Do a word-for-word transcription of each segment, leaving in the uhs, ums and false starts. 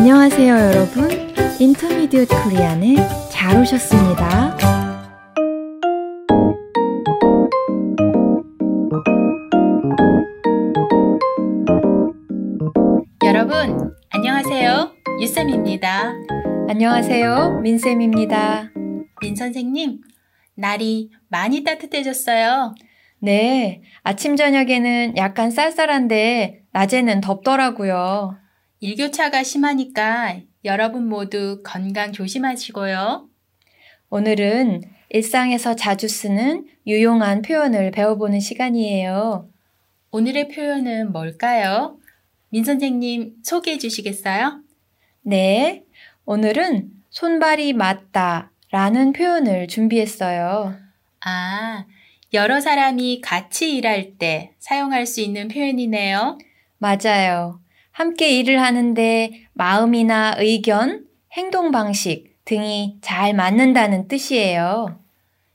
안녕하세요 여러분, 인터미디엇 코리안에 잘 오셨습니다. 여러분 안녕하세요, 유쌤입니다. 안녕하세요, 민쌤입니다. 민 선생님, 날이 많이 따뜻해졌어요. 네, 아침 저녁에는 약간 쌀쌀한데 낮에는 덥더라고요. 일교차가 심하니까 여러분 모두 건강 조심하시고요. 오늘은 일상에서 자주 쓰는 유용한 표현을 배워보는 시간이에요. 오늘의 표현은 뭘까요? 민 선생님 소개해 주시겠어요? 네, 오늘은 손발이 맞다 라는 표현을 준비했어요. 아, 여러 사람이 같이 일할 때 사용할 수 있는 표현이네요. 맞아요. 함께 일을 하는데 마음이나 의견, 행동 방식 등이 잘 맞는다는 뜻이에요.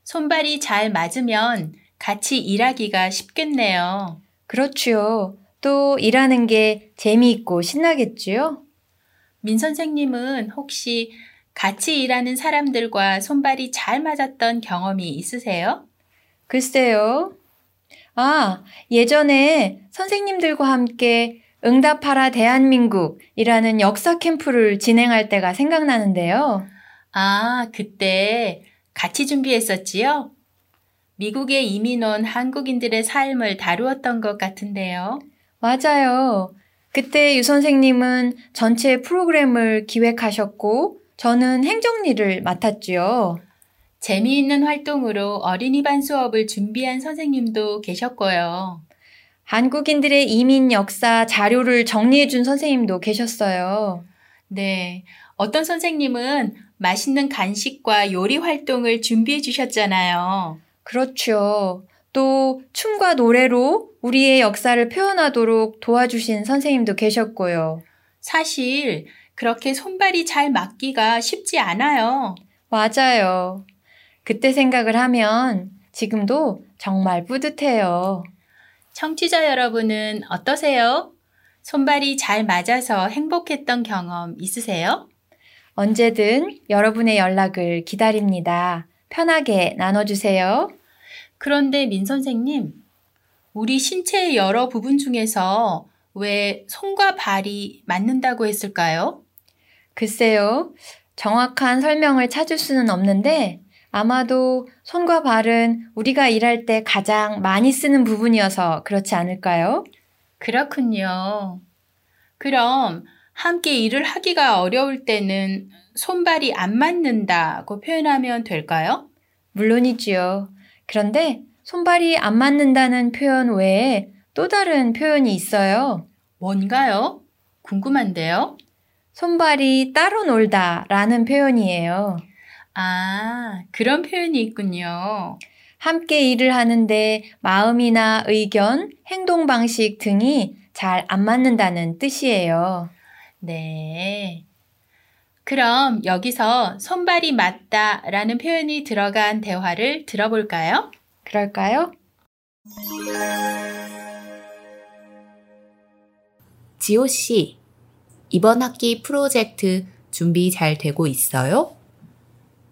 손발이 잘 맞으면 같이 일하기가 쉽겠네요. 그렇죠. 또 일하는 게 재미있고 신나겠지요? 민 선생님은 혹시 같이 일하는 사람들과 손발이 잘 맞았던 경험이 있으세요? 글쎄요. 아, 예전에 선생님들과 함께 응답하라 대한민국이라는 역사 캠프를 진행할 때가 생각나는데요. 아, 그때 같이 준비했었지요? 미국에 이민 온 한국인들의 삶을 다루었던 것 같은데요. 맞아요. 그때 유 선생님은 전체 프로그램을 기획하셨고 저는 행정일을 맡았지요. 재미있는 활동으로 어린이반 수업을 준비한 선생님도 계셨고요. 한국인들의 이민 역사 자료를 정리해준 선생님도 계셨어요. 네, 어떤 선생님은 맛있는 간식과 요리 활동을 준비해 주셨잖아요. 그렇죠. 또 춤과 노래로 우리의 역사를 표현하도록 도와주신 선생님도 계셨고요. 사실 그렇게 손발이 잘 맞기가 쉽지 않아요. 맞아요. 그때 생각을 하면 지금도 정말 뿌듯해요. 청취자 여러분은 어떠세요? 손발이 잘 맞아서 행복했던 경험 있으세요? 언제든 여러분의 연락을 기다립니다. 편하게 나눠주세요. 그런데 민 선생님, 우리 신체의 여러 부분 중에서 왜 손과 발이 맞는다고 했을까요? 글쎄요. 정확한 설명을 찾을 수는 없는데 아마도 손과 발은 우리가 일할 때 가장 많이 쓰는 부분이어서 그렇지 않을까요? 그렇군요. 그럼 함께 일을 하기가 어려울 때는 손발이 안 맞는다고 표현하면 될까요? 물론이지요. 그런데 손발이 안 맞는다는 표현 외에 또 다른 표현이 있어요. 뭔가요? 궁금한데요? 손발이 따로 놀다 라는 표현이에요. 아, 그런 표현이 있군요. 함께 일을 하는데 마음이나 의견, 행동 방식 등이 잘 안 맞는다는 뜻이에요. 네. 그럼 여기서 손발이 맞다 라는 표현이 들어간 대화를 들어볼까요? 그럴까요? 지호 씨, 이번 학기 프로젝트 준비 잘 되고 있어요?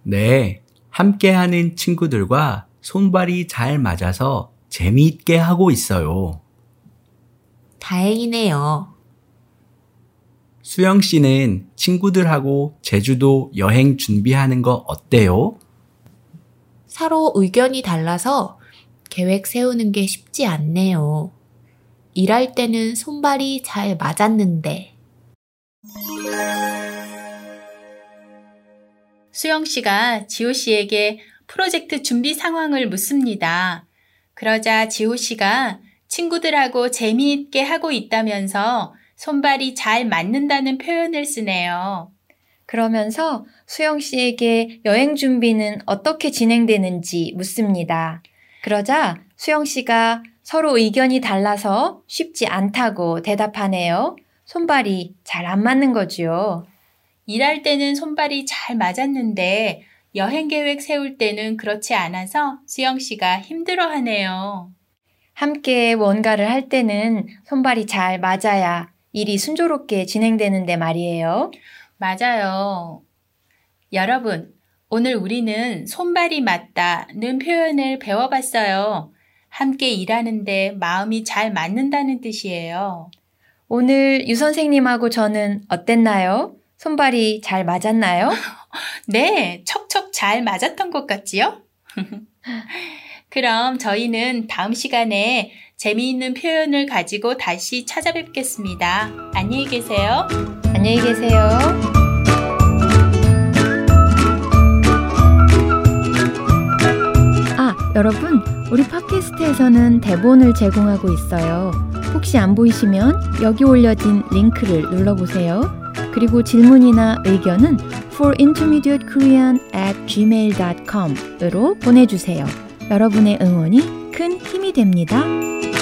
네, 함께하는 친구들과 손발이 잘 맞아서 재미있게 하고 있어요. 다행이네요. 수영 씨는 친구들하고 제주도 여행 준비하는 거 어때요? 서로 의견이 달라서 계획 세우는 게 쉽지 않네요. 일할 때는 손발이 잘 맞았는데. 수영 씨가 지호 씨에게 프로젝트 준비 상황을 묻습니다. 그러자 지호 씨가 친구들하고 재미있게 하고 있다면서 손발이 잘 맞는다는 표현을 쓰네요. 그러면서 수영 씨에게 여행 준비는 어떻게 진행되는지 묻습니다. 그러자 수영 씨가 서로 의견이 달라서 쉽지 않다고 대답하네요. 손발이 잘 안 맞는 거지요. 일할 때는 손발이 잘 맞았는데 여행 계획 세울 때는 그렇지 않아서 수영 씨가 힘들어하네요. 함께 뭔가를 할 때는 손발이 잘 맞아야 일이 순조롭게 진행되는데 말이에요. 맞아요. 여러분, 오늘 우리는 손발이 맞다는 표현을 배워봤어요. 함께 일하는데 마음이 잘 맞는다는 뜻이에요. 오늘 유 선생님하고 저는 어땠나요? 손발이 잘 맞았나요? 네, 척척 잘 맞았던 것 같지요? 그럼 저희는 다음 시간에 재미있는 표현을 가지고 다시 찾아뵙겠습니다. 안녕히 계세요. 안녕히 계세요. 여러분, 우리 팟캐스트에서는 대본을 제공하고 있어요. 혹시 안 보이시면 여기 올려진 링크를 눌러보세요. 그리고 질문이나 의견은 for intermediate korean at gmail dot com으로 보내주세요. 여러분의 응원이 큰 힘이 됩니다.